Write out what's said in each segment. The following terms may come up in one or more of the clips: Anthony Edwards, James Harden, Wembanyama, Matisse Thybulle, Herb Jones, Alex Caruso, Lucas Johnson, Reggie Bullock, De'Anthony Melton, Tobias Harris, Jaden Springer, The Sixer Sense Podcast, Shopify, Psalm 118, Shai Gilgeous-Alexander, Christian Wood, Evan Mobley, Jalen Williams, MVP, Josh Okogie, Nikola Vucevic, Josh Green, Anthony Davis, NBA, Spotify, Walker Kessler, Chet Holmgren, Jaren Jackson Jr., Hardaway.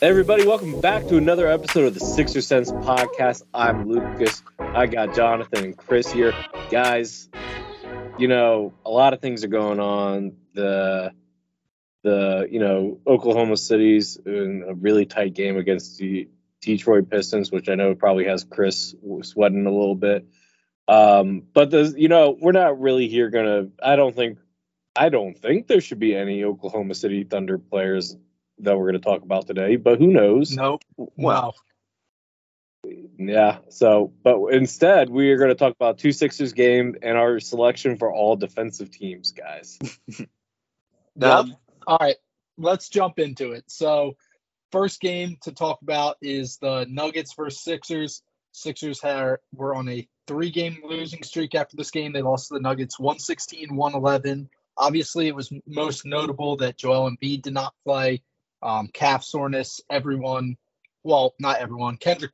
Hey everybody, welcome back to another episode of the Sixer Sense podcast. I'm Lucas. I got Jonathan and Chris here. Guys, you know, a lot of things are going on. The you know, Oklahoma City's in a really tight game against the Detroit Pistons, which I know probably has Chris sweating a little bit. But you know, we're not really here gonna. I don't think there should be any Oklahoma City Thunder players that we're going to talk about today, but who knows? Nope. Wow. Yeah. So, but instead, we are going to talk about two Sixers game and our selection for all defensive teams, guys. All right. Let's jump into it. So, first game to talk about is the Nuggets versus Sixers. Sixers were on a 3-game losing streak after this game. They lost to the Nuggets 116-111. Obviously, it was most notable that Joel Embiid did not play. Calf soreness, Kendrick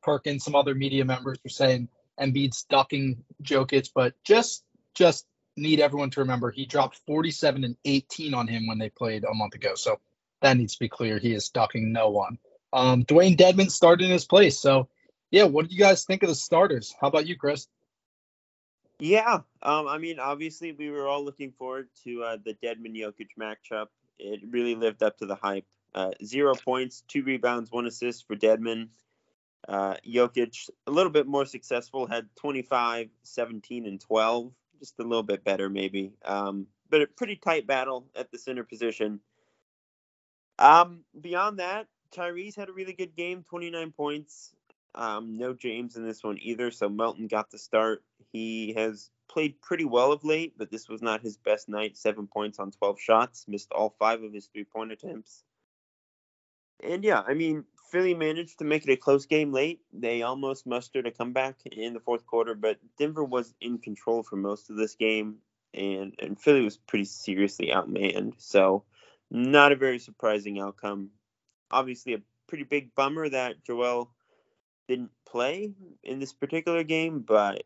Perkins, some other media members were saying Embiid's ducking Jokic, but just need everyone to remember he dropped 47 and 18 on him when they played a month ago, so that needs to be clear. He is ducking no one. Dwayne Dedmon started in his place, so yeah, what do you guys think of the starters? How about you, Chris? Yeah, I mean, obviously we were all looking forward to the Dedmon-Jokic matchup. It really lived up to the hype. 0 points, 2 rebounds, 1 assist for Dedmon. Jokic, a little bit more successful, had 25, 17, and 12. Just a little bit better, maybe. But a pretty tight battle at the center position. Beyond that, Tyrese had a really good game, 29 points. No James in this one either, so Melton got the start. He has played pretty well of late, but this was not his best night. 7 points on 12 shots, missed all 5 of his three-point attempts. And yeah, I mean, Philly managed to make it a close game late. They almost mustered a comeback in the fourth quarter, but Denver was in control for most of this game, and Philly was pretty seriously outmanned. So not a very surprising outcome. Obviously, a pretty big bummer that Joel didn't play in this particular game, but,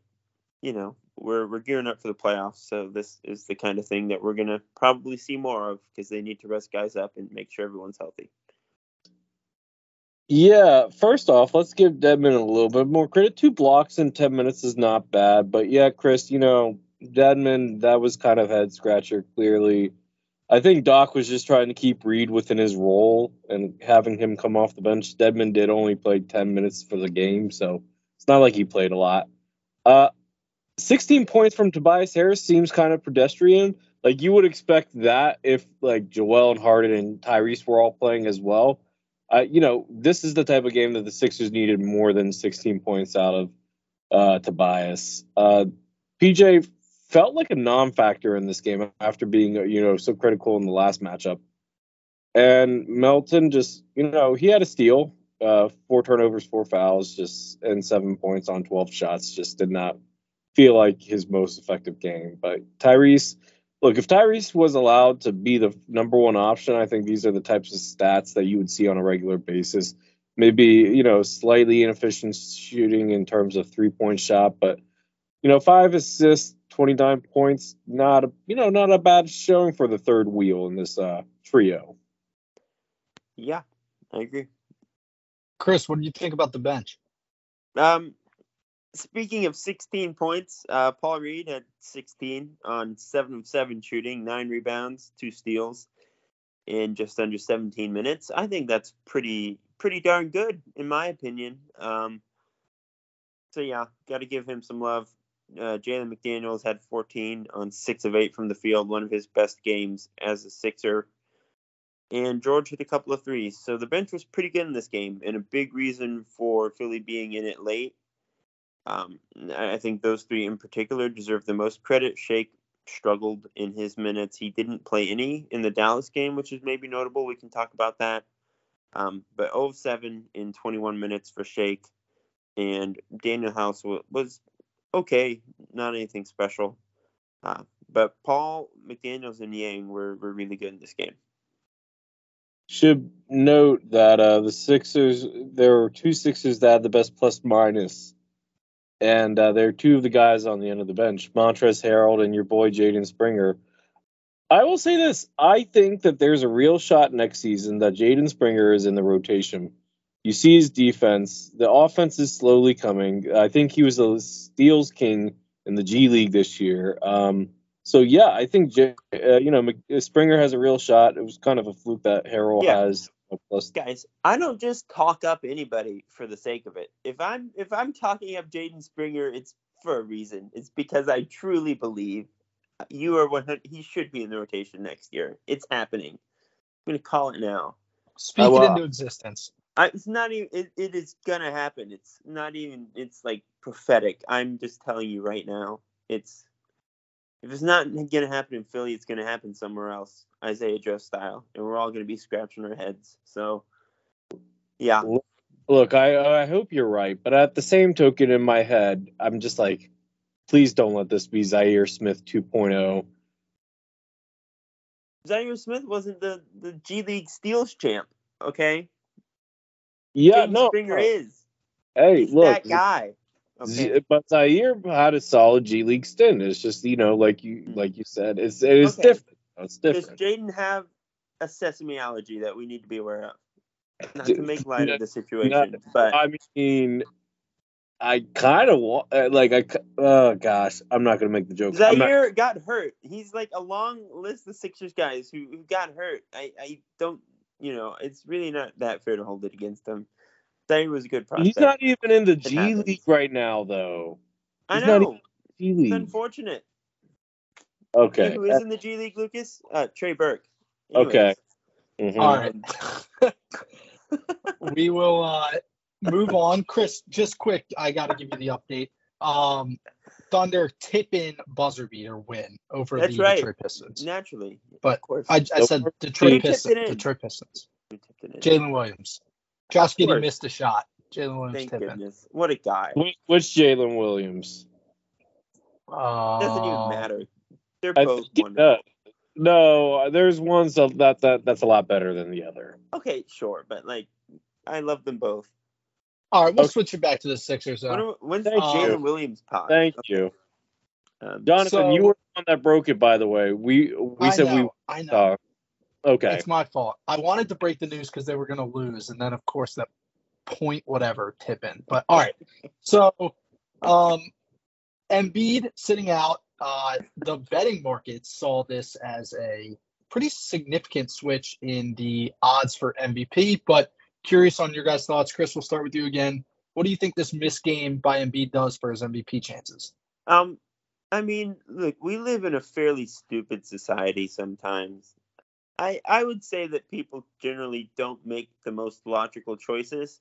you know, we're gearing up for the playoffs, so this is the kind of thing that we're going to probably see more of because they need to rest guys up and make sure everyone's healthy. Yeah, first off, let's give Dedmon a little bit more credit. 2 blocks in 10 minutes is not bad. But yeah, Chris, you know, Dedmon, that was kind of head-scratcher, clearly. I think Doc was just trying to keep Reed within his role and having him come off the bench. Dedmon did only play 10 minutes for the game, so it's not like he played a lot. 16 points from Tobias Harris seems kind of pedestrian. Like, you would expect that if, like, Joel and Harden and Tyrese were all playing as well. You know, this is the type of game that the Sixers needed more than 16 points out of Tobias. PJ felt like a non-factor in this game after being, so critical in the last matchup. And Melton just, he had a steal, 4 turnovers, 4 fouls, and 7 points on 12 shots. Just did not feel like his most effective game. But Tyrese, look, if Tyrese was allowed to be the number one option, I think these are the types of stats that you would see on a regular basis. Maybe, slightly inefficient shooting in terms of 3-point shot, but, 5 assists, 29 points, not a bad showing for the third wheel in this trio. Yeah, I agree. Chris, what do you think about the bench? Speaking of 16 points, Paul Reed had 16 on 7 of 7 shooting, 9 rebounds, 2 steals in just under 17 minutes. I think that's pretty darn good, in my opinion. So, yeah, got to give him some love. Jalen McDaniels had 14 on 6 of 8 from the field, one of his best games as a Sixer. And George hit a couple of threes. So the bench was pretty good in this game, and a big reason for Philly being in it late. I think those three in particular deserve the most credit. Shake struggled in his minutes. He didn't play any in the Dallas game, which is maybe notable. We can talk about that. But 0 of 7 in 21 minutes for Shake. And Daniel House was okay, not anything special. But Paul, McDaniels, and Yang were really good in this game. Should note that the Sixers, there were two Sixers that had the best plus minus, and they're two of the guys on the end of the bench, Montrezl Harrell and your boy Jaden Springer. I will say this. I think that there's a real shot next season that Jaden Springer is in the rotation. You see his defense. The offense is slowly coming. I think he was the steals king in the G League this year. So, yeah, I think, Springer has a real shot. It was kind of a fluke that Harrell has. Plus. Guys, I don't just talk up anybody for the sake of it. If I'm talking up Jaden Springer, it's for a reason. It's because I truly believe he should be in the rotation next year. It's happening. I'm going to call it now. Speak it into existence. It's not even. It is going to happen. It's not even. It's like prophetic. I'm just telling you right now. If it's not going to happen in Philly, it's going to happen somewhere else, Isaiah Joe style, and we're all going to be scratching our heads. So, yeah. Look, I hope you're right, but at the same token in my head, I'm just like, please don't let this be Zaire Smith 2.0. Zaire Smith wasn't the G League steals champ, okay? Yeah, James Springer is. Hey, he's that guy. Okay. But Zaire had a solid G League stint. It's just, like you said, it's okay. Different. It's different. Does Jaden have a sesame allergy that we need to be aware of? Not to make light of the situation, but I mean, I kind of I'm not gonna make the joke. Zaire got hurt. He's like a long list of Sixers guys who got hurt. I don't, it's really not that fair to hold it against them. Zaire was a good prospect. He's not even in the G League right now, though. He's I know. G League. It's unfortunate. Okay. Who is in the G League, Lucas? Trey Burke. Anyways. Okay. Mm-hmm. All right. We will move on. Chris, just quick, I got to give you the update. Thunder tip-in buzzer beater win over Detroit Pistons. Naturally. But of course. I said Detroit Pistons. Jalen Williams. Josh Giddey missed a shot. Jalen Williams tipping. What a guy. Which Jalen Williams? Doesn't even matter. They're both wonderful. No, there's one that's a lot better than the other. Okay, sure. But, I love them both. All right, we'll switch it back to the Sixers. When's Jalen Williams pop? Thank you. Jonathan, you were the one that broke it, by the way. I know. Okay. It's my fault. I wanted to break the news because they were going to lose. And then, of course, that point whatever tip in. But, all right. So, Embiid sitting out. The betting market saw this as a pretty significant switch in the odds for MVP. But curious on your guys' thoughts. Chris, we'll start with you again. What do you think this missed game by Embiid does for his MVP chances? Look, we live in a fairly stupid society sometimes. I would say that people generally don't make the most logical choices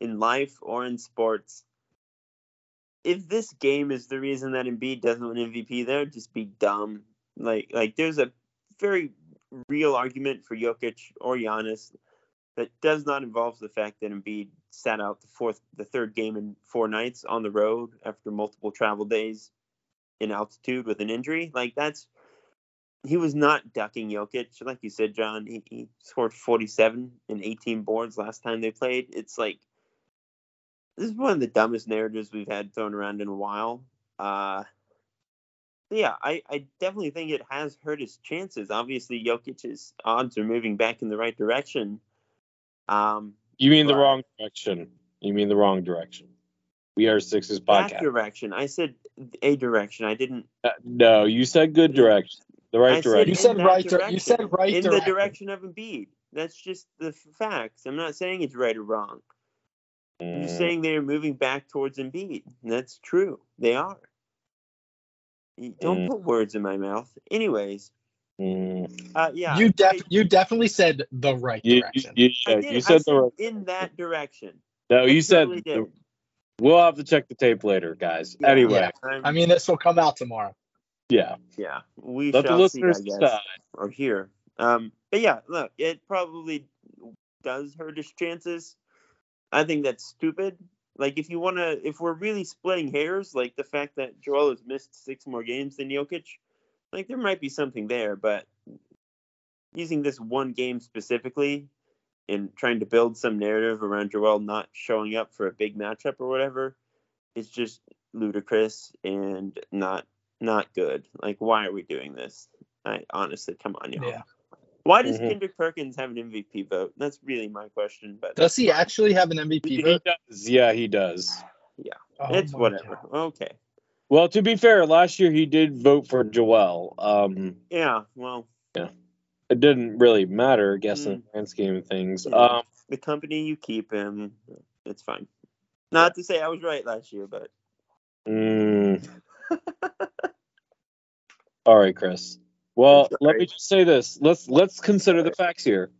in life or in sports. if this game is the reason that Embiid doesn't win MVP, that would just be dumb. Like there's a very real argument for Jokic or Giannis that does not involve the fact that Embiid sat out the third game in 4 nights on the road after multiple travel days in altitude with an injury. Like, that's, he was not ducking Jokic. Like you said, John, he scored 47 and 18 boards last time they played. It's like, this is one of the dumbest narratives we've had thrown around in a while. I definitely think it has hurt his chances. Obviously, Jokic's odds are moving back in the right direction. You mean the wrong direction. We are Sixers podcast. That direction. I said a direction. I didn't. No, you said good direction. The right direction. You said right direction. In the direction of Embiid. That's just the facts. I'm not saying it's right or wrong. I'm just saying they are moving back towards Embiid. And that's true. They are. Don't put words in my mouth. Anyways. You definitely said the right direction. You said in that direction. No, you said we'll have to check the tape later, guys. Yeah, anyway. Yeah. I mean, this will come out tomorrow. Yeah. Yeah. We let shall the listeners see, I guess, decide. Or hear. But yeah, look, it probably does hurt his chances. I think that's stupid. Like, if we're really splitting hairs, like the fact that Joel has missed 6 more games than Jokic, like there might be something there, but using this one game specifically and trying to build some narrative around Joel not showing up for a big matchup or whatever, it's just ludicrous and not good. Like, why are we doing this? I honestly, come on, y'all. Yeah. Why does Kendrick Perkins have an MVP vote? That's really my question. But does he actually have an MVP vote? He does. Yeah, he does. Yeah, oh, it's whatever. God. Okay. Well, to be fair, last year he did vote for Joel. It didn't really matter, I guess, in the grand scheme of things. Yeah. The company you keep him, it's fine. Not to say I was right last year, but. All right, Chris. Well, let me just say this. Let's consider the facts here.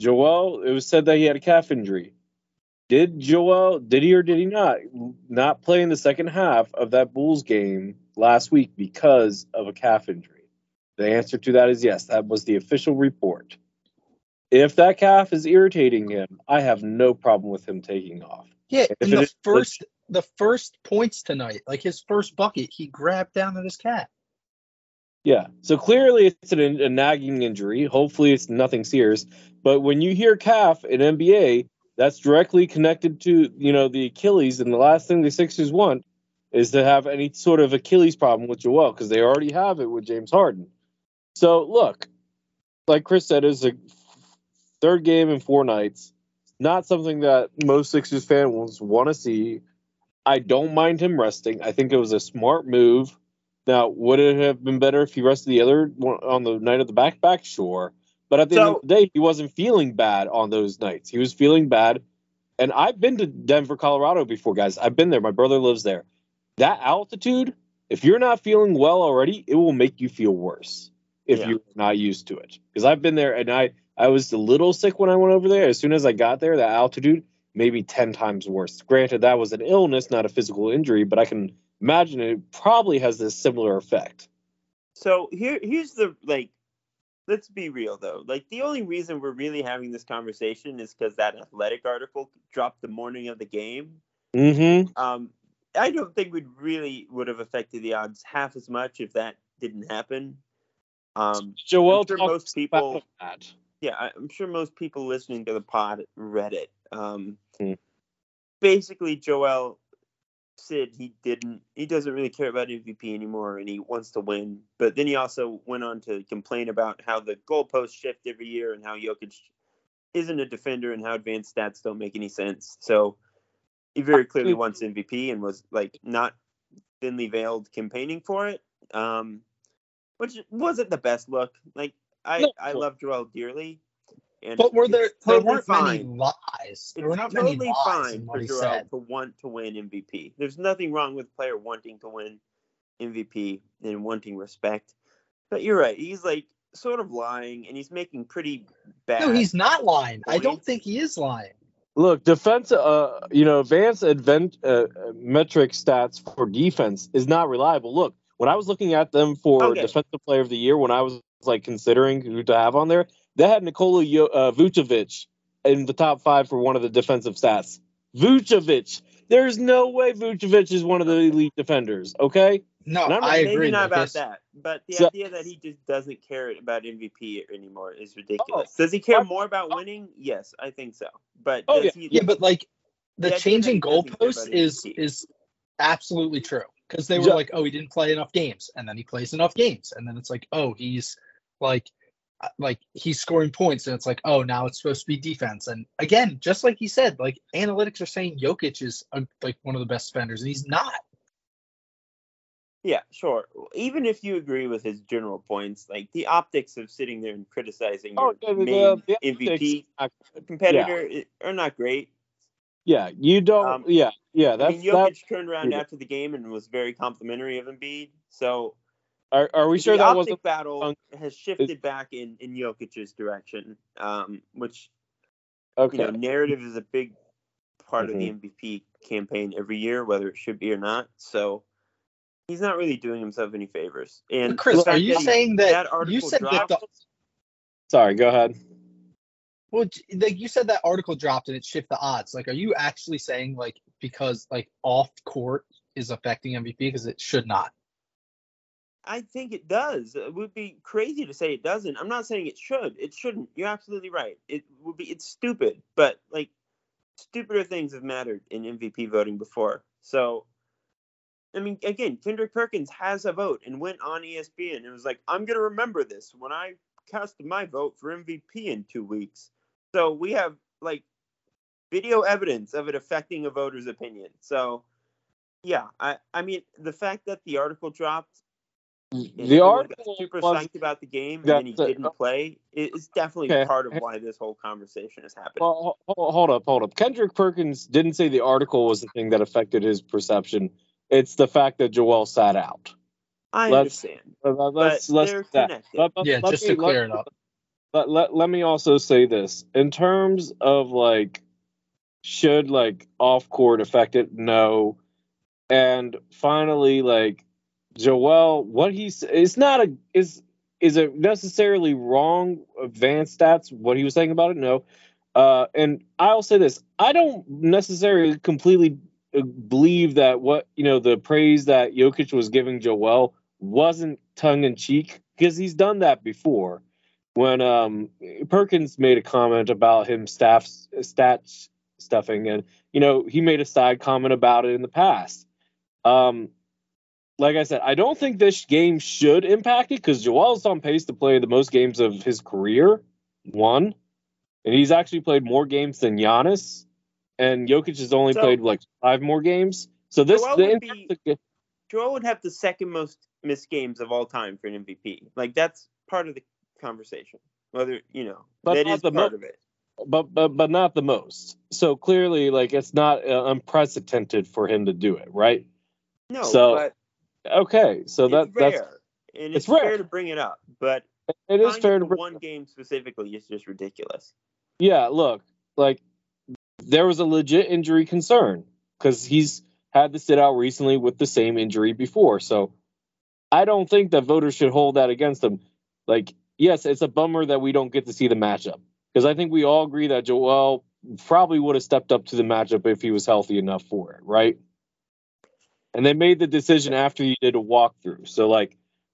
Joel, it was said that he had a calf injury. Did he or did he not play in the second half of that Bulls game last week because of a calf injury? The answer to that is yes. That was the official report. If that calf is irritating him, I have no problem with him taking off. Yeah, in the first points tonight, like his first bucket, he grabbed down at his calf. Yeah, so clearly it's a nagging injury. Hopefully it's nothing serious. But when you hear calf in NBA, that's directly connected to, the Achilles. And the last thing the Sixers want is to have any sort of Achilles problem with Joel, because they already have it with James Harden. So, look, like Chris said, it's a third game in 4 nights. Not something that most Sixers fans want to see. I don't mind him resting. I think it was a smart move. Now, would it have been better if he rested the other one on the night of the back? Sure. But at the end of the day, he wasn't feeling bad on those nights. He was feeling bad. And I've been to Denver, Colorado before, guys. I've been there. My brother lives there. That altitude, if you're not feeling well already, it will make you feel worse if you're not used to it. Because I've been there, and I was a little sick when I went over there. As soon as I got there, the altitude, maybe 10 times worse. Granted, that was an illness, not a physical injury, but I can imagine it probably has this similar effect. So here's the, let's be real, though. Like, the only reason we're really having this conversation is because that Athletic article dropped the morning of the game. Mm-hmm. I don't think we'd really would have affected the odds half as much if that didn't happen. Joel, I'm sure most people listening to the pod read it. Basically, Joel said he doesn't really care about MVP anymore and he wants to win. But then he also went on to complain about how the goalposts shift every year and how Jokic isn't a defender and how advanced stats don't make any sense. So he very clearly wants MVP and was not thinly veiled campaigning for it, which wasn't the best look. I love Joel dearly. And but there weren't many lies for Joel to want to win MVP. There's nothing wrong with a player wanting to win MVP and wanting respect. But you're right. He's sort of lying, and he's making pretty bad. No, he's not lying. Points. I don't think he is lying. Look, defense, advanced metric stats for defense is not reliable. Look, when I was looking at them for Defensive Player of the Year, when I was like considering who to have on there, they had Nikola Vucevic in the top five for one of the defensive stats. Vucevic. There's no way Vucevic is one of the elite defenders, okay? No, I agree. Maybe not about that, but the idea that he just doesn't care about MVP anymore is ridiculous. Does he care more about winning? Yes, I think so. But but like the changing goalposts is absolutely true, because they were like, oh, he didn't play enough games, and then he plays enough games, and then it's like, oh, he's like he's scoring points, and it's like, oh, now it's supposed to be defense. And again, just like he said, like analytics are saying Jokic is like one of the best defenders, and he's not. Yeah, sure. Even if you agree with his general points, like the optics of sitting there and criticizing your main MVP competitor are not great. Yeah, you don't. That's. I mean, Jokic turned around after the game and was very complimentary of Embiid. So, are we sure that wasn't the battle has shifted back in Jokic's direction? Which, narrative is a big part of the MVP campaign every year, whether it should be or not. So. He's not really doing himself any favors. And Chris, are you saying that you said dropped, that? Sorry, go ahead. Well, like you said, that article dropped and it shifted the odds. Like, are you actually saying because off court is affecting MVP because it should not? I think it does. It would be crazy to say it doesn't. I'm not saying it should. It shouldn't. You're absolutely right. It would be. It's stupid, but stupider things have mattered in MVP voting before. So. I mean, again, Kendrick Perkins has a vote and went on ESPN and was like, I'm going to remember this when I cast my vote for MVP in 2 weeks. So we have, video evidence of it affecting a voter's opinion. So, yeah, I mean, the fact that the article dropped, the article was super psyched about the game and then he didn't play, is definitely part of why this whole conversation is happening. Well, hold up. Kendrick Perkins didn't say the article was the thing that affected his perception. It's the fact that Joel sat out. I understand. Let's clear it up. But let me also say this. In terms of should off court affect it? No. And finally, Joel, what he said is not is it necessarily wrong advanced stats, what he was saying about it? No. And I'll say this. I don't necessarily completely believe that the praise that Jokic was giving Joel wasn't tongue in cheek, because he's done that before when Perkins made a comment about him stats stuffing, and he made a side comment about it in the past. Like I said, I don't think this game should impact it, because Joel's on pace to play the most games of his career, one, and he's actually played more games than Giannis. And Jokic has only played five more games. So this Joel would have the second most missed games of all time for an MVP. That's part of the conversation. Whether that is part of it. But not the most. So clearly, it's not unprecedented for him to do it, right? No. It's rare to bring it up, but it is fair to bring one game specifically is just ridiculous. Yeah. Look, there was a legit injury concern, because he's had to sit out recently with the same injury before. So I don't think that voters should hold that against him. Yes, it's a bummer that we don't get to see the matchup, because I think we all agree that Joel probably would have stepped up to the matchup if he was healthy enough for it, right? And they made the decision after he did a walkthrough. So,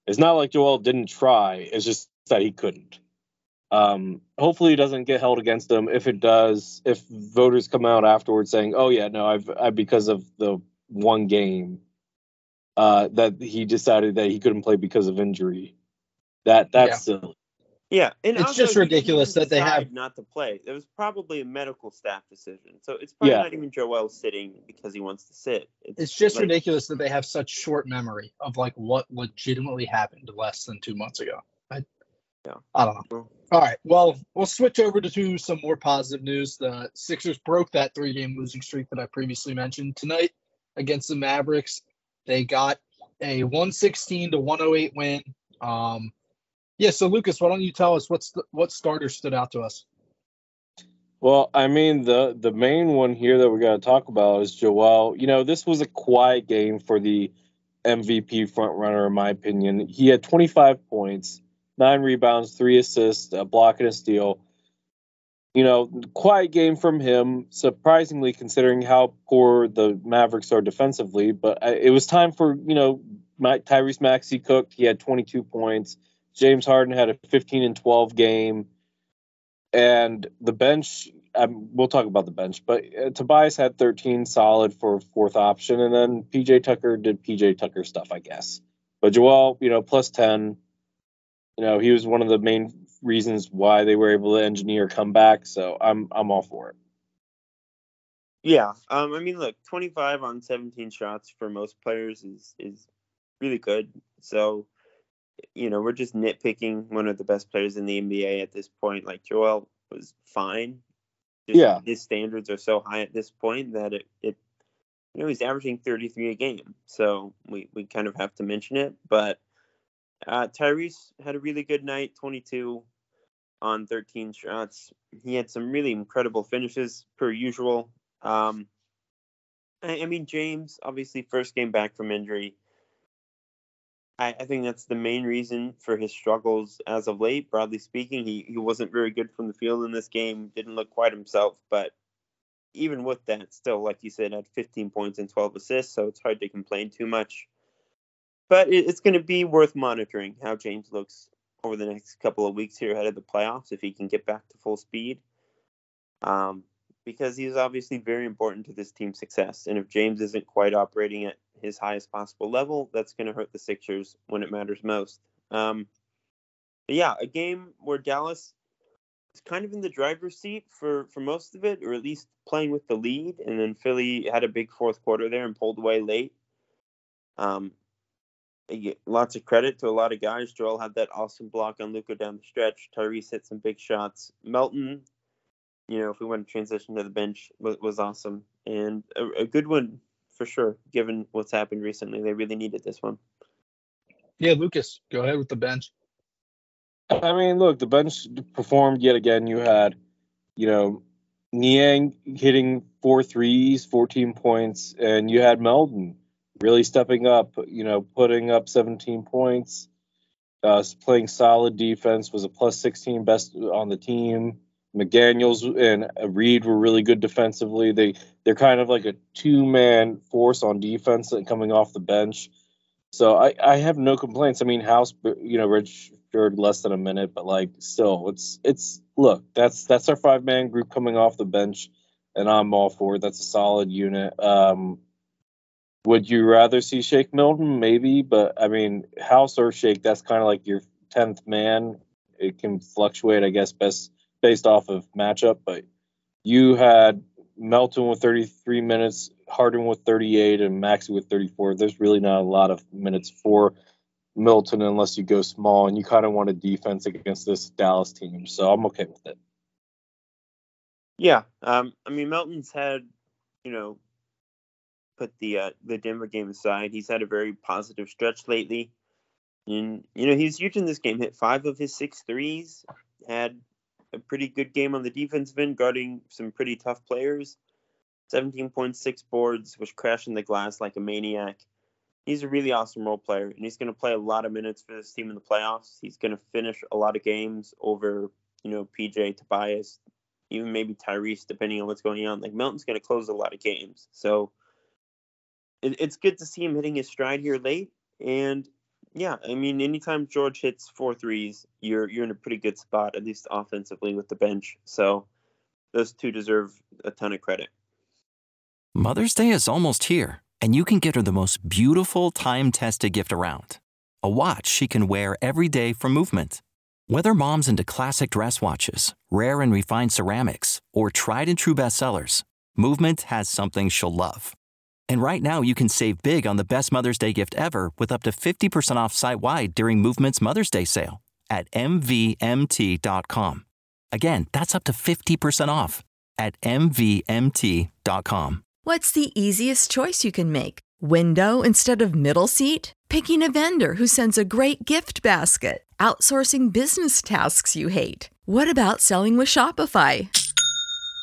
it's not like Joel didn't try. It's just that he couldn't. Hopefully it doesn't get held against him. If it does, if voters come out afterwards saying, oh yeah, no, I because of the one game that he decided that he couldn't play because of injury. That's silly. Yeah. And it's just ridiculous that they have not to play. It was probably a medical staff decision. So it's probably not even Joel sitting because he wants to sit. It's just ridiculous that they have such short memory of what legitimately happened less than 2 months ago. I don't know. All right. Well, we'll switch over to some more positive news. The Sixers broke that 3-game losing streak that I previously mentioned tonight against the Mavericks. They got a 116-108 win. So Lucas, why don't you tell us what starters stood out to us? Well, I mean, the main one here that we got to talk about is Joel. You know, this was a quiet game for the MVP frontrunner, in my opinion. He had 25 points, 9 rebounds, 3 assists, a block and a steal. You know, quiet game from him, surprisingly, considering how poor the Mavericks are defensively. But it was time for, you know, Tyrese Maxey cooked. He had 22 points. James Harden had a 15-12 game. And the bench, we'll talk about the bench, but Tobias had 13 solid for fourth option. And then PJ Tucker did PJ Tucker stuff, I guess. But Joel, you know, plus 10, you know, he was one of the main reasons why they were able to engineer comeback. So I'm all for it. Yeah. I mean, look, 25 on 17 shots for most players is really good. So, you know, we're just nitpicking one of the best players in the NBA at this point. Like, Joel was fine. Just, yeah. His standards are so high at this point that it you know, he's averaging 33 a game. So we kind of have to mention it. But Tyrese had a really good night, 22 on 13 shots. He had some really incredible finishes, per usual. I mean, James, obviously, first game back from injury. I think that's the main reason for his struggles as of late. Broadly speaking, he wasn't very good from the field in this game. Didn't look quite himself. But even with that, still, like you said, had 15 points and 12 assists. So it's hard to complain too much. But it's going to be worth monitoring how James looks over the next couple of weeks here ahead of the playoffs, if he can get back to full speed. Because he's obviously very important to this team's success. And if James isn't quite operating at his highest possible level, that's going to hurt the Sixers when it matters most. Yeah, a game where Dallas is kind of in the driver's seat for most of it, or at least playing with the lead. And then Philly had a big fourth quarter there and pulled away late. Lots of credit to a lot of guys. Joel had that awesome block on Luka down the stretch. Tyrese hit some big shots. Melton, you know, if we want to transition to the bench, was awesome. And a good one for sure, given what's happened recently. They really needed this one. Yeah, Lucas, go ahead with the bench. I mean, look, the bench performed yet again. You had, you know, Niang hitting 4 threes, 14 points, and you had Melton really stepping up, you know, putting up 17 points, playing solid defense, was a plus 16 best on the team. McDaniels and Reed were really good defensively. They're kind of like a two-man force on defense and coming off the bench. So I have no complaints. I mean, House, you know, registered less than a minute, but like still, it's look, that's our five-man group coming off the bench, and I'm all for it. That's a solid unit. Would you rather see Shake Milton? Maybe, but I mean, House or Shake, that's kind of like your 10th man. It can fluctuate, I guess, best based off of matchup, but you had Melton with 33 minutes, Harden with 38, and Maxey with 34. There's really not a lot of minutes for Milton unless you go small, and you kind of want a defense against this Dallas team, so I'm okay with it. Yeah, I mean, Melton's had, you know, put the Denver game aside, he's had a very positive stretch lately, and, you know, he's huge in this game, hit 5 of his 6 threes, had a pretty good game on the defensive end, guarding some pretty tough players. 17.6 boards, was crashing the glass like a maniac. He's a really awesome role player, and he's going to play a lot of minutes for this team in the playoffs. He's going to finish a lot of games over, you know, PJ, Tobias, even maybe Tyrese, depending on what's going on. Like, Melton's going to close a lot of games. So it's good to see him hitting his stride here late. And yeah, I mean, anytime George hits 4 threes, you're in a pretty good spot, at least offensively with the bench. So those two deserve a ton of credit. Mother's Day is almost here, and you can get her the most beautiful time-tested gift around. A watch she can wear every day from Movement. Whether mom's into classic dress watches, rare and refined ceramics, or tried-and-true bestsellers, Movement has something she'll love. And right now, you can save big on the best Mother's Day gift ever with up to 50% off site-wide during Movement's Mother's Day sale at MVMT.com. Again, that's up to 50% off at MVMT.com. What's the easiest choice you can make? Window instead of middle seat? Picking a vendor who sends a great gift basket? Outsourcing business tasks you hate? What about selling with Shopify?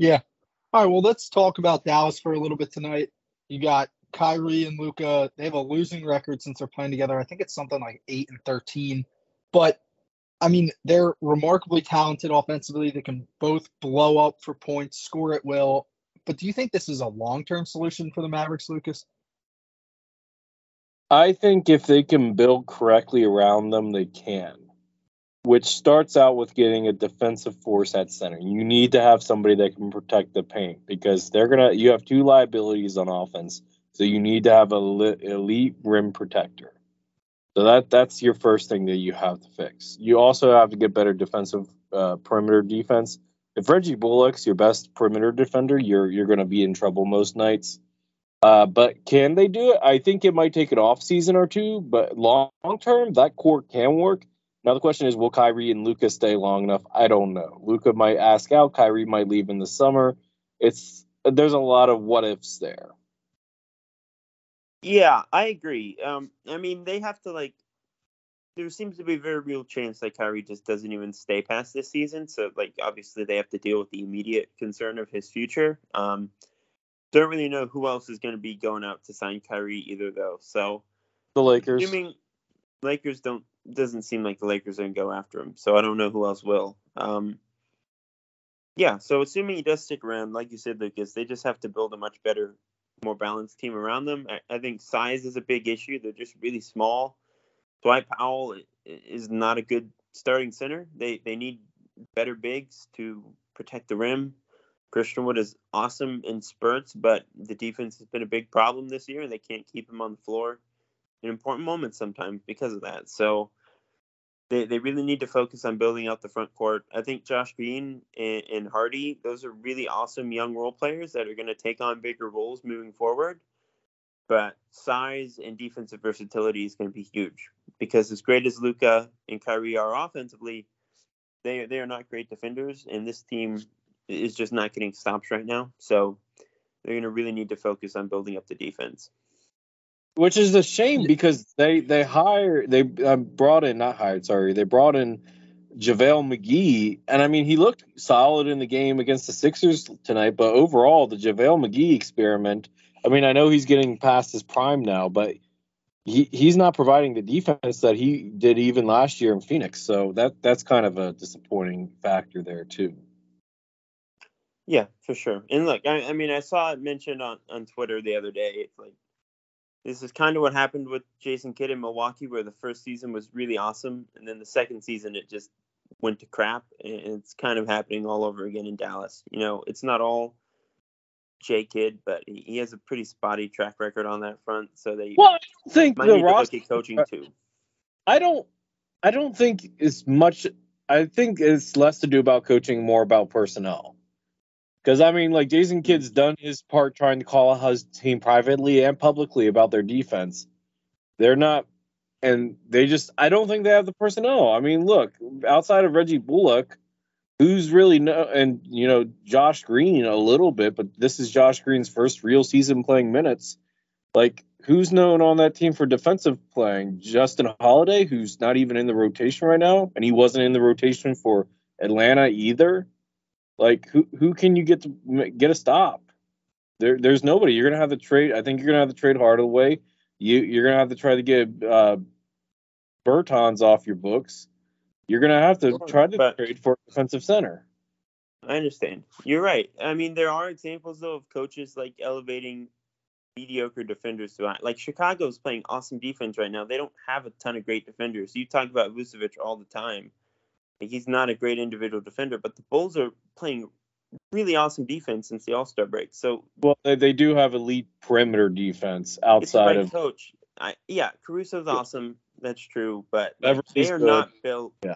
Yeah. All right, well, let's talk about Dallas for a little bit tonight. You got Kyrie and Luka. They have a losing record since they're playing together. I think it's something like 8-13. But, I mean, they're remarkably talented offensively. They can both blow up for points, score at will. But do you think this is a long-term solution for the Mavericks, Lucas? I think if they can build correctly around them, they can. Which starts out with getting a defensive force at center. You need to have somebody that can protect the paint because you have two liabilities on offense. So you need to have an elite rim protector. So that's your first thing that you have to fix. You also have to get better defensive perimeter defense. If Reggie Bullock's your best perimeter defender, you're going to be in trouble most nights. But can they do it? I think it might take an off season or two, but long term, that core can work. Now the question is, will Kyrie and Luka stay long enough? I don't know. Luka might ask out. Kyrie might leave in the summer. There's a lot of what ifs there. Yeah, I agree. I mean, they have to there seems to be a very real chance that Kyrie just doesn't even stay past this season. So obviously they have to deal with the immediate concern of his future. Don't really know who else is going to be going out to sign Kyrie either though. So the Lakers. Assuming Lakers doesn't seem like the Lakers are going to go after him, so I don't know who else will. So assuming he does stick around, like you said, Lucas, they just have to build a much better, more balanced team around them. I think size is a big issue. They're just really small. Dwight Powell is not a good starting center. They need better bigs to protect the rim. Christian Wood is awesome in spurts, but the defense has been a big problem this year, and they can't keep him on the floor in important moments sometimes because of that. So They really need to focus on building out the front court. I think Josh Green and Hardy, those are really awesome young role players that are going to take on bigger roles moving forward. But size and defensive versatility is going to be huge because as great as Luka and Kyrie are offensively, they are not great defenders, and this team is just not getting stops right now. So they're going to really need to focus on building up the defense. Which is a shame because they brought in JaVale McGee. And, I mean, he looked solid in the game against the Sixers tonight. But overall, the JaVale McGee experiment, I mean, I know he's getting past his prime now, but he's not providing the defense that he did even last year in Phoenix. So that's kind of a disappointing factor there, too. Yeah, for sure. And, look, I mean, I saw it mentioned on Twitter the other day. It's like, this is kind of what happened with Jason Kidd in Milwaukee, where the first season was really awesome, and then the second season it just went to crap, and it's kind of happening all over again in Dallas. You know, it's not all Jay Kidd, but he has a pretty spotty track record on that front, so they I think might need to look at coaching too. I don't think it's much. I think it's less to do about coaching, more about personnel. Because, I mean, Jason Kidd's done his part trying to call out his team privately and publicly about their defense. They're not, and they just, I don't think they have the personnel. I mean, look, outside of Reggie Bullock, who's really, Josh Green a little bit, but this is Josh Green's first real season playing minutes. Who's known on that team for defensive playing? Justin Holiday, who's not even in the rotation right now, and he wasn't in the rotation for Atlanta either. Like, who can you get to get a stop? There's nobody. You're gonna have to trade. I think you're gonna have to trade Hardaway. You're gonna have to try to get Bertans off your books. You're gonna have to try to trade for a defensive center. I understand. You're right. I mean, there are examples though of coaches like elevating mediocre defenders to high. Like Chicago's playing awesome defense right now. They don't have a ton of great defenders. You talk about Vucevic all the time. He's not a great individual defender, but the Bulls are playing really awesome defense since the All-Star break. So, well, they do have elite perimeter defense outside of coach. Caruso's awesome. That's true, but they are not built. Yeah.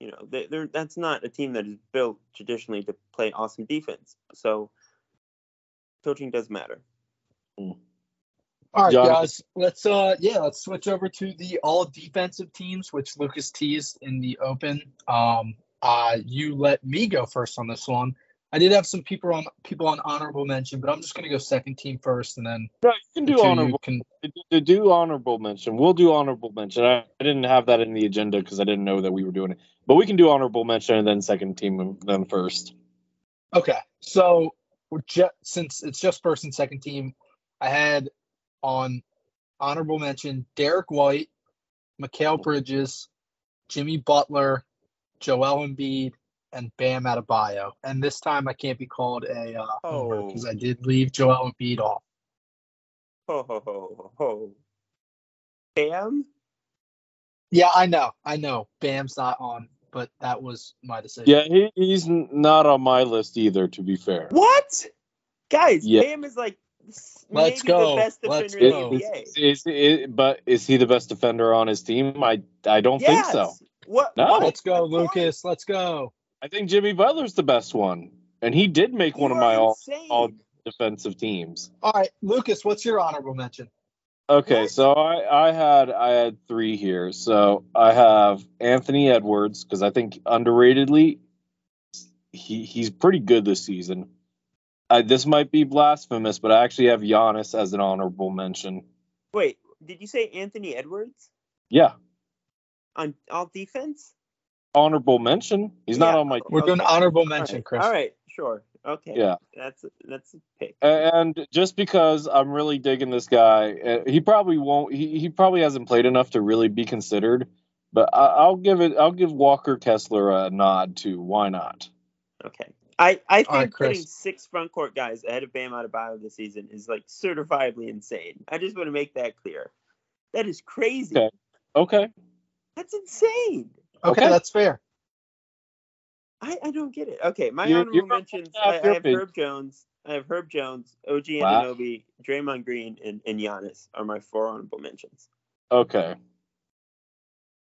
You know, that's not a team that is built traditionally to play awesome defense. So, coaching does matter. Mm. All right, guys. Let's switch over to the all defensive teams, which Lucas teased in the open. You let me go first on this one. I did have some people on honorable mention, but I'm just going to go second team first, and then right, you can do honorable. Do honorable mention. We'll do honorable mention. I didn't have that in the agenda because I didn't know that we were doing it, but we can do honorable mention and then second team and then first. Okay, so since it's just first and second team, I had on honorable mention Derek White, Mikal Bridges, Jimmy Butler, Joel Embiid, and Bam Adebayo. And this time I can't be called a because I did leave Joel Embiid off. Ho, ho, ho, ho. Bam? Yeah, I know. Bam's not on, but that was my decision. Yeah, he's not on my list either, to be fair. What? Guys, yeah. Bam is like the best defender in the NBA. But is he the best defender on his team? I don't think so. What? No. Let's go, Lucas. Let's go. I think Jimmy Butler's the best one, and he did make one of my all defensive teams. All right, Lucas, what's your honorable mention? Okay, so I had three here. So I have Anthony Edwards because I think underratedly he's pretty good this season. This might be blasphemous, but I actually have Giannis as an honorable mention. Wait, did you say Anthony Edwards? Yeah. On all defense? Honorable mention. He's not on my team. We're doing honorable mention, Chris. All right, sure. Okay. Yeah. That's a pick. And just because I'm really digging this guy, he probably won't. He probably hasn't played enough to really be considered. But I'll give Walker Kessler a nod too. Why not? Okay. I think putting six front court guys ahead of Bam Adebayo this season is like certifiably insane. I just want to make that clear. That is crazy. Okay. That's insane. Okay, that's fair. I don't get it. Okay, my honorable mentions, I have Herb Jones. OG Anunoby, Draymond Green, and Giannis are my four honorable mentions. Okay.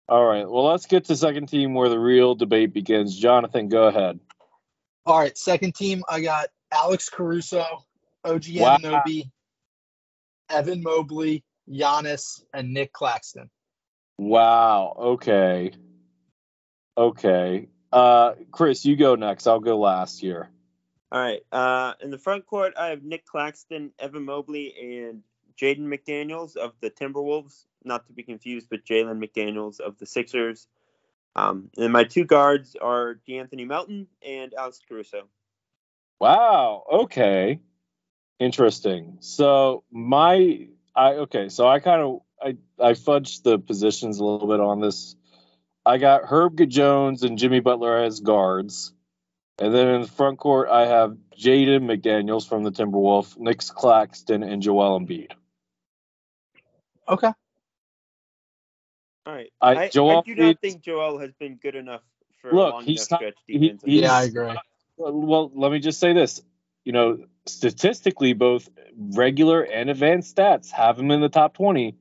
All right, well, let's get to second team where the real debate begins. Jonathan, go ahead. All right, second team, I got Alex Caruso, OG Anunoby, Evan Mobley, Giannis, and Nick Claxton. Wow. Okay. Chris, you go next. I'll go last here. All right. In the front court, I have Nick Claxton, Evan Mobley, and Jaden McDaniels of the Timberwolves. Not to be confused with Jalen McDaniels of the Sixers. And my two guards are De'Anthony Melton and Alex Caruso. Wow. Okay. Interesting. So I fudged the positions a little bit on this. I got Herb Jones and Jimmy Butler as guards. And then in the front court, I have Jaden McDaniels from the Timberwolves, Nick Claxton, and Joel Embiid. Okay. All right. I do not think Joel has been good enough for a long enough stretch defense. I agree. Well, let me just say this. You know, statistically, both regular and advanced stats have him in the top 20.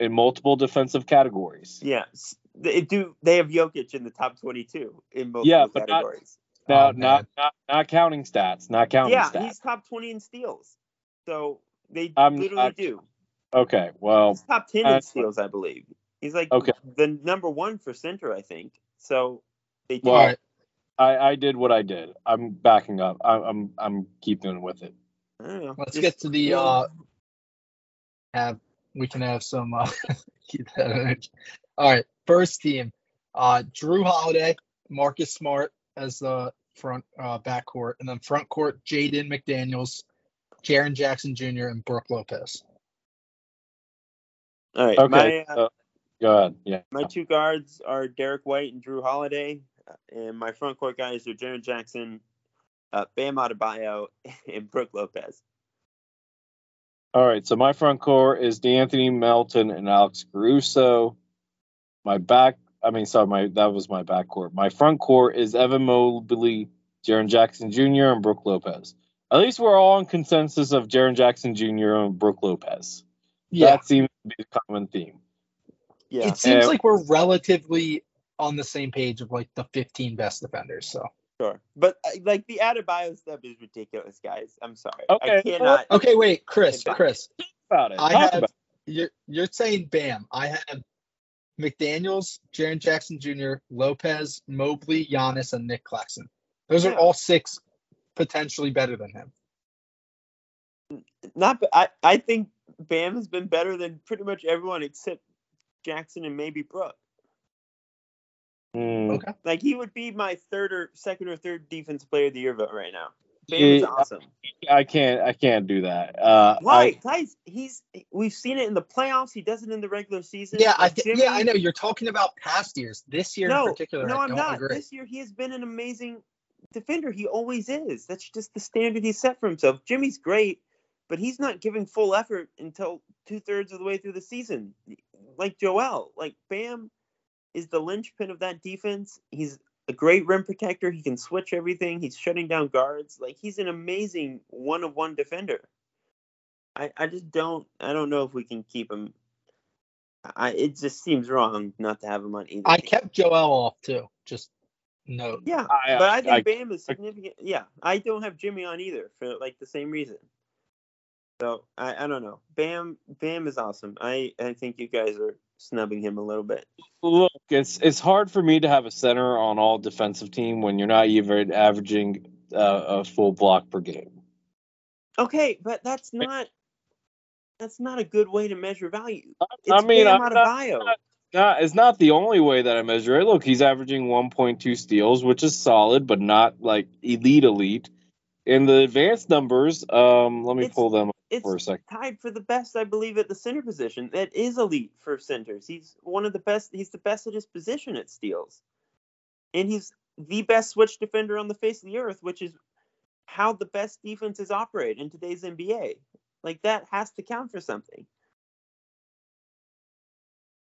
In multiple defensive categories. Yes. They have Jokic in the top 22 in multiple categories. Not counting stats. Yeah, he's top 20 in steals. So they do. Okay, well. He's top 10 in steals, I believe. He's the number one for center, I think. So they do. Well, I did what I did. I'm backing up. I'm keeping with it. I don't know. Let's get to the We can have some keep that energy. All right, first team. Drew Holiday, Marcus Smart, as the front backcourt, and then front court, Jaden McDaniels, Jaren Jackson Jr., and Brooke Lopez. All right. Okay. Go ahead. Yeah. My two guards are Derek White and Drew Holiday, and my front court guys are Jaren Jackson, Bam Adebayo, and Brooke Lopez. All right, so my front court is De'Anthony Melton and Alex Caruso. That was my back court. My front court is Evan Mobley, Jaren Jackson Jr., and Brooke Lopez. At least we're all in consensus of Jaren Jackson Jr. and Brooke Lopez. Yeah. That seems to be the common theme. Yeah. It seems like we're relatively on the same page of like the 15 best defenders. So sure, but like the Adebayo stuff is ridiculous, guys. I'm sorry. Okay. I cannot. Okay, wait, Chris. Think about it. You're saying Bam. I have McDaniels, Jaren Jackson Jr., Lopez, Mobley, Giannis, and Nick Claxton. Those are all six potentially better than him. I think Bam has been better than pretty much everyone except Jackson and maybe Brooke. Mm. Okay. Like he would be my second or third defensive player of the year vote right now. Bam is awesome. I can't do that. Why, guys? We've seen it in the playoffs. He does it in the regular season. Yeah, I know. You're talking about past years. This year in particular. No, I'm not. Agree. This year he has been an amazing defender. He always is. That's just the standard he set for himself. Jimmy's great, but he's not giving full effort until 2/3 of the way through the season. Like Joel, like Bam is the linchpin of that defense. He's a great rim protector. He can switch everything. He's shutting down guards. Like he's an amazing one-of-one defender. I don't know if we can keep him. It just seems wrong not to have him on either. I kept Joel off too. Just no. Yeah, but I think Bam is significant. Yeah, I don't have Jimmy on either for like the same reason. So I don't know. Bam is awesome. I think you guys are snubbing him a little bit. Look, it's hard for me to have a center on all defensive team when you're not even averaging a full block per game. Okay, but that's not a good way to measure value. It's not the only way that I measure it. Look, he's averaging 1.2 steals, which is solid, but not like elite. In the advanced numbers, let me pull them up for a second. It's tied for the best, I believe, at the center position. That is elite for centers. He's one of the best. He's the best at his position at steals. And he's the best switch defender on the face of the earth, which is how the best defenses operate in today's NBA. Like, that has to count for something.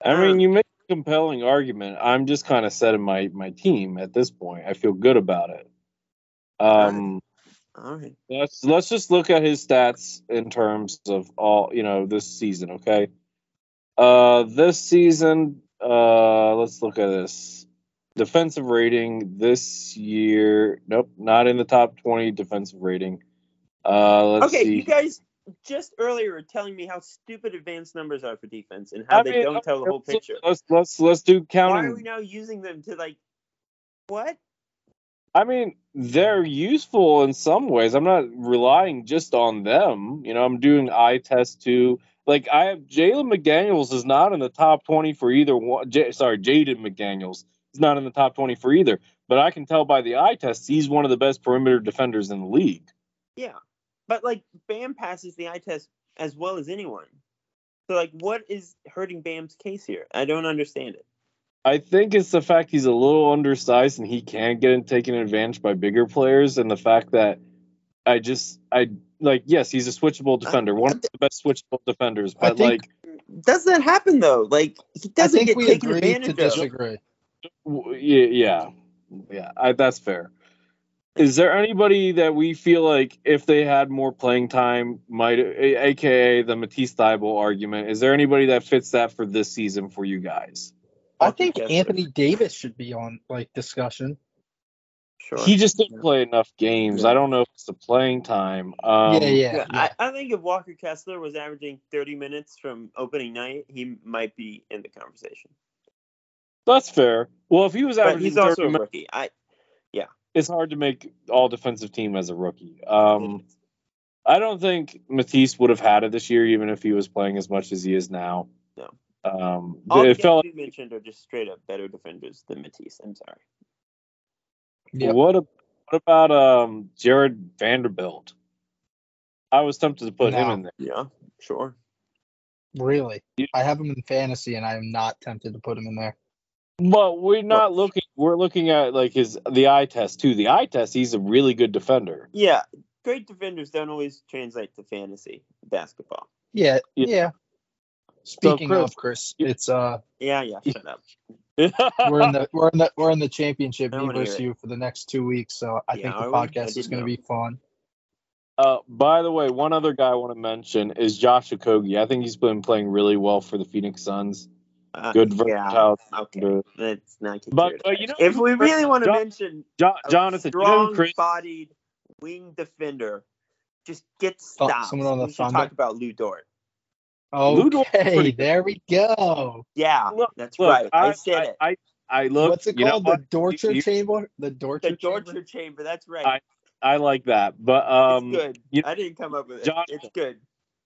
I mean, you make a compelling argument. I'm just kind of setting my team at this point. I feel good about it. All right. Let's just look at his stats in terms of all, this season, okay? This season, let's look at this. Defensive rating this year. Nope, not in the top 20 defensive rating. Let's see. You guys just earlier were telling me how stupid advanced numbers are for defense and how they don't tell the whole picture. Let's do counting. Why are we now using them to what? I mean, they're useful in some ways. I'm not relying just on them. I'm doing eye tests too. Like I have Jalen McDaniels is not in the top 20 for either one. Jaden McDaniels is not in the top 20 for either. But I can tell by the eye test he's one of the best perimeter defenders in the league. Yeah, but Bam passes the eye test as well as anyone. So what is hurting Bam's case here? I don't understand it. I think it's the fact he's a little undersized and he can get taken advantage by bigger players, and the fact that yes, he's a switchable defender, one of the best switchable defenders. But does that happen though? He doesn't get taken advantage of. Yeah, that's fair. Is there anybody that we feel like if they had more playing time, might, aka the Matisse Thybulle argument? Is there anybody that fits that for this season for you guys? I think Anthony Davis should be on discussion. Sure. He just didn't play enough games. I don't know if it's the playing time. Yeah. I think if Walker Kessler was averaging 30 minutes from opening night, he might be in the conversation. That's fair. Well, if he was averaging, but he's also a rookie. It's hard to make all defensive team as a rookie. I don't think Matisse would have had it this year, even if he was playing as much as he is now. No. All the guys you mentioned are just straight up better defenders than Matisse. I'm sorry. Yep. What about Jared Vanderbilt? I was tempted to put him in there. Yeah, sure. Really? I have him in fantasy, and I am not tempted to put him in there. But we're not looking. We're looking at like the eye test too. The eye test, he's a really good defender. Yeah, great defenders don't always translate to fantasy basketball. Yeah. Speaking of Chris, it's Shut up. We're in the championship game versus you for the next 2 weeks, so I think the podcast is going to be fun. By the way, one other guy I want to mention is Josh Okogie. I think he's been playing really well for the Phoenix Suns. Good versatile. Okay, let's not get if we really want to mention Jonathan, strong-bodied wing defender, just get stopped. Someone on the Thunder. Talk about Lou Dort. Okay, there we go. Yeah, that's right. I said it. I look. What's it called? The Dorcher Chamber. The Dorcher Chamber. That's right. I like that, but it's good. I didn't come up with it. It's good.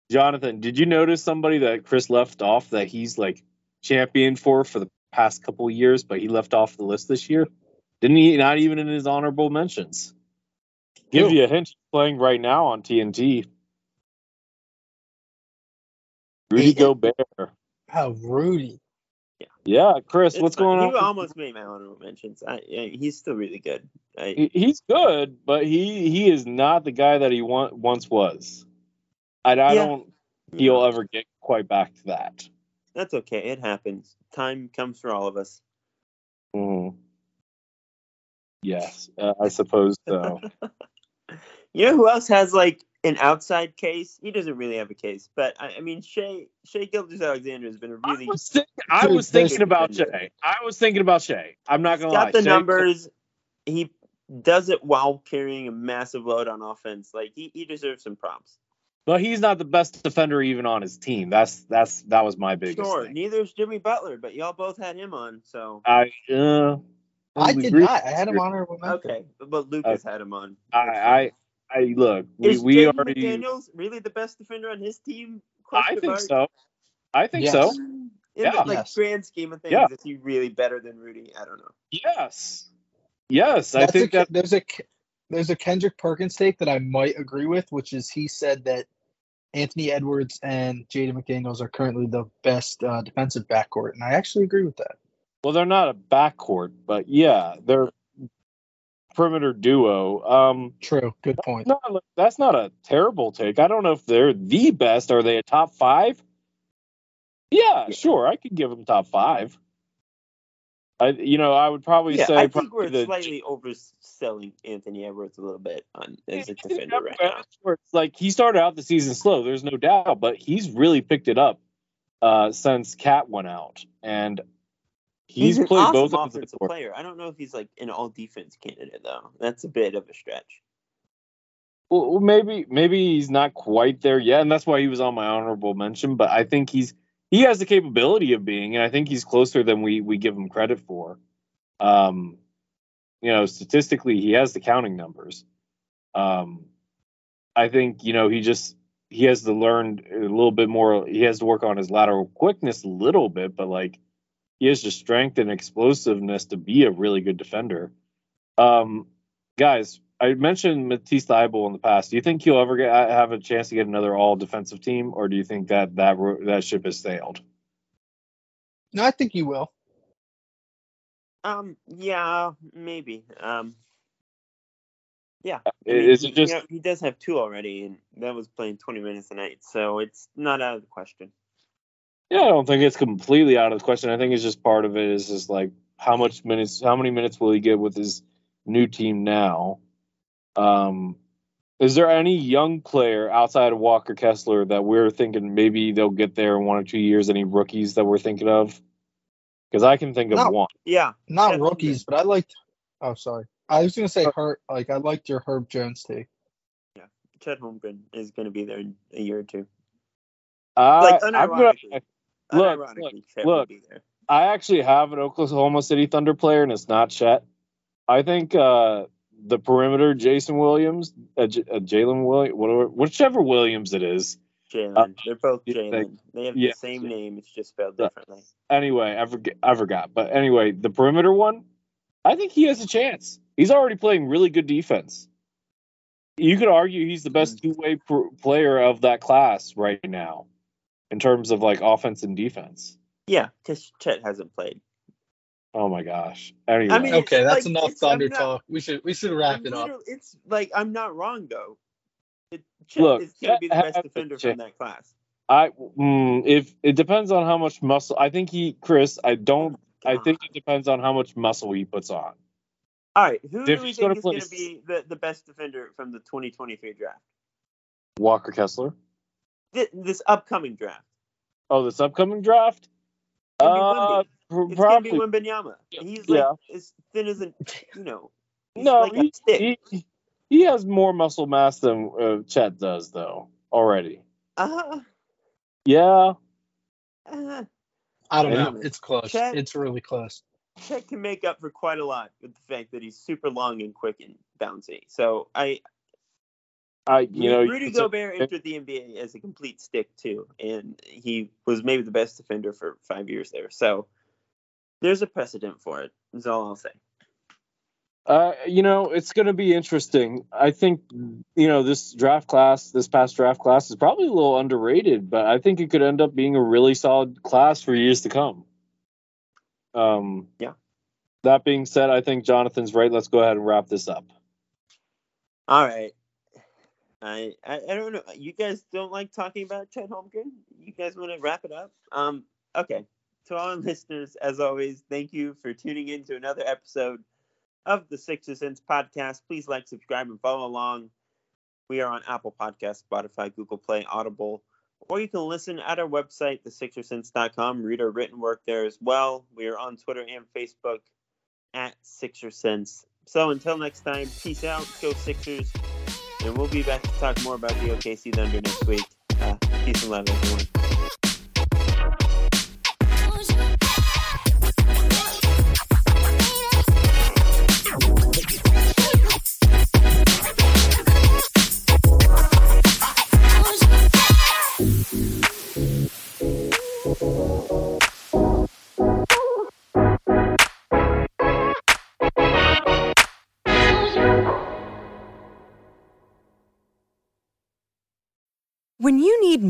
Jonathan, did you notice somebody that Chris left off that he's like championed for the past couple of years, but he left off the list this year? Didn't he? Not even in his honorable mentions. Give you a hint. He's playing right now on TNT. Rudy Gobert. Oh, Rudy. Yeah, Chris, what's going on? He almost made my honorable mentions. He's still really good. He's good, but he is not the guy that he once was. He'll ever get quite back to that. That's okay. It happens. Time comes for all of us. Mm. Yes, I suppose so. You know who else has, like, an outside case? He doesn't really have a case, but I mean, Shai Gilgeous-Alexander has been a really. I was thinking about Shai. I'm not gonna lie. He's got the numbers. He does it while carrying a massive load on offense. Like he deserves some props. But he's not the best defender even on his team. That was my biggest. Sure, neither is Jimmy Butler, but y'all both had him on. So I did not. I had him on. Okay, but Lucas had him on. We already. Is McDaniels really the best defender on his team? I think so. In the grand scheme of things, is he really better than Rudy? I don't know. Yes, I think that there's a Kendrick Perkins take that I might agree with, which is he said that Anthony Edwards and Jaden McDaniels are currently the best defensive backcourt, and I actually agree with that. Well, they're not a backcourt, but yeah, they're. Perimeter duo. True. Good point. That's not a terrible take. I don't know if they're the best. Are they a top five? Yeah, sure. I could give them top five. I would probably say. I think we're slightly overselling Anthony Edwards a little bit as a defender right now. Like he started out the season slow. There's no doubt, but he's really picked it up since Cat went out and. He's played an awesome both offensive player. I don't know if he's like an all-defense candidate though. That's a bit of a stretch. Well, maybe he's not quite there yet, and that's why he was on my honorable mention. But I think he has the capability of being, and I think he's closer than we give him credit for. Statistically, he has the counting numbers. I think he has to learn a little bit more. He has to work on his lateral quickness a little bit, but like. He has the strength and explosiveness to be a really good defender. Guys, I mentioned Matisse Thybulle in the past. Do you think he'll ever have a chance to get another all-defensive team, or do you think that ship has sailed? No, I think he will. Yeah, maybe. Yeah. He does have two already, and that was playing 20 minutes a night, so it's not out of the question. Yeah, I don't think it's completely out of the question. I think it's just part of it is just like how many minutes will he get with his new team now? Is there any young player outside of Walker Kessler that we're thinking maybe they'll get there in 1 or 2 years? Any rookies that we're thinking of? Because I can think of one. Yeah, not rookies, but I liked. Oh, sorry, I was gonna say I liked your Herb Jones take. Yeah, Chet Holmgren is gonna be there in a year or two. Look, I actually have an Oklahoma City Thunder player, and it's not Chet. I think the perimeter, Jason Williams, Jalen Williams, whichever Williams it is. Jalen. They're both Jalen. They have the same name. It's just spelled differently. Anyway, I forgot. But anyway, the perimeter one, I think he has a chance. He's already playing really good defense. You could argue he's the best two-way player of that class right now in terms of, like, offense and defense. Yeah, because Chet hasn't played. Oh, my gosh. Anyway. I mean, okay, that's like, enough Thunder talk. We should wrap it up. It's like, I'm not wrong, though. Chet is going to be the best defender from that class. If it depends on how much muscle. I think it depends on how much muscle he puts on. All right, who do we think is going to be the best defender from the 2023 draft? Walker Kessler. This upcoming draft. Oh, this upcoming draft? It's going to be Wembanyama. He's as thin as a, a stick. He has more muscle mass than Chet does, though, already. Uh-huh. Yeah. Uh-huh. I don't know. It's close. It's really close. Chet can make up for quite a lot with the fact that he's super long and quick and bouncy. So Rudy Gobert entered the NBA as a complete stick too, and he was maybe the best defender for 5 years there. So there's a precedent for it. Is all I'll say. It's going to be interesting. I think this past draft class, is probably a little underrated, but I think it could end up being a really solid class for years to come. That being said, I think Jonathan's right. Let's go ahead and wrap this up. All right. I don't know. You guys don't like talking about Chet Holmgren? You guys want to wrap it up? Okay. To all our listeners, as always, thank you for tuning in to another episode of the Sixers Sense podcast. Please like, subscribe, and follow along. We are on Apple Podcasts, Spotify, Google Play, Audible, or you can listen at our website, thesixersense.com. Read our written work there as well. We are on Twitter and Facebook at SixerSense. So until next time, peace out, go Sixers, and we'll be back to talk more about the OKC Thunder next week. Peace and love, everyone. When you need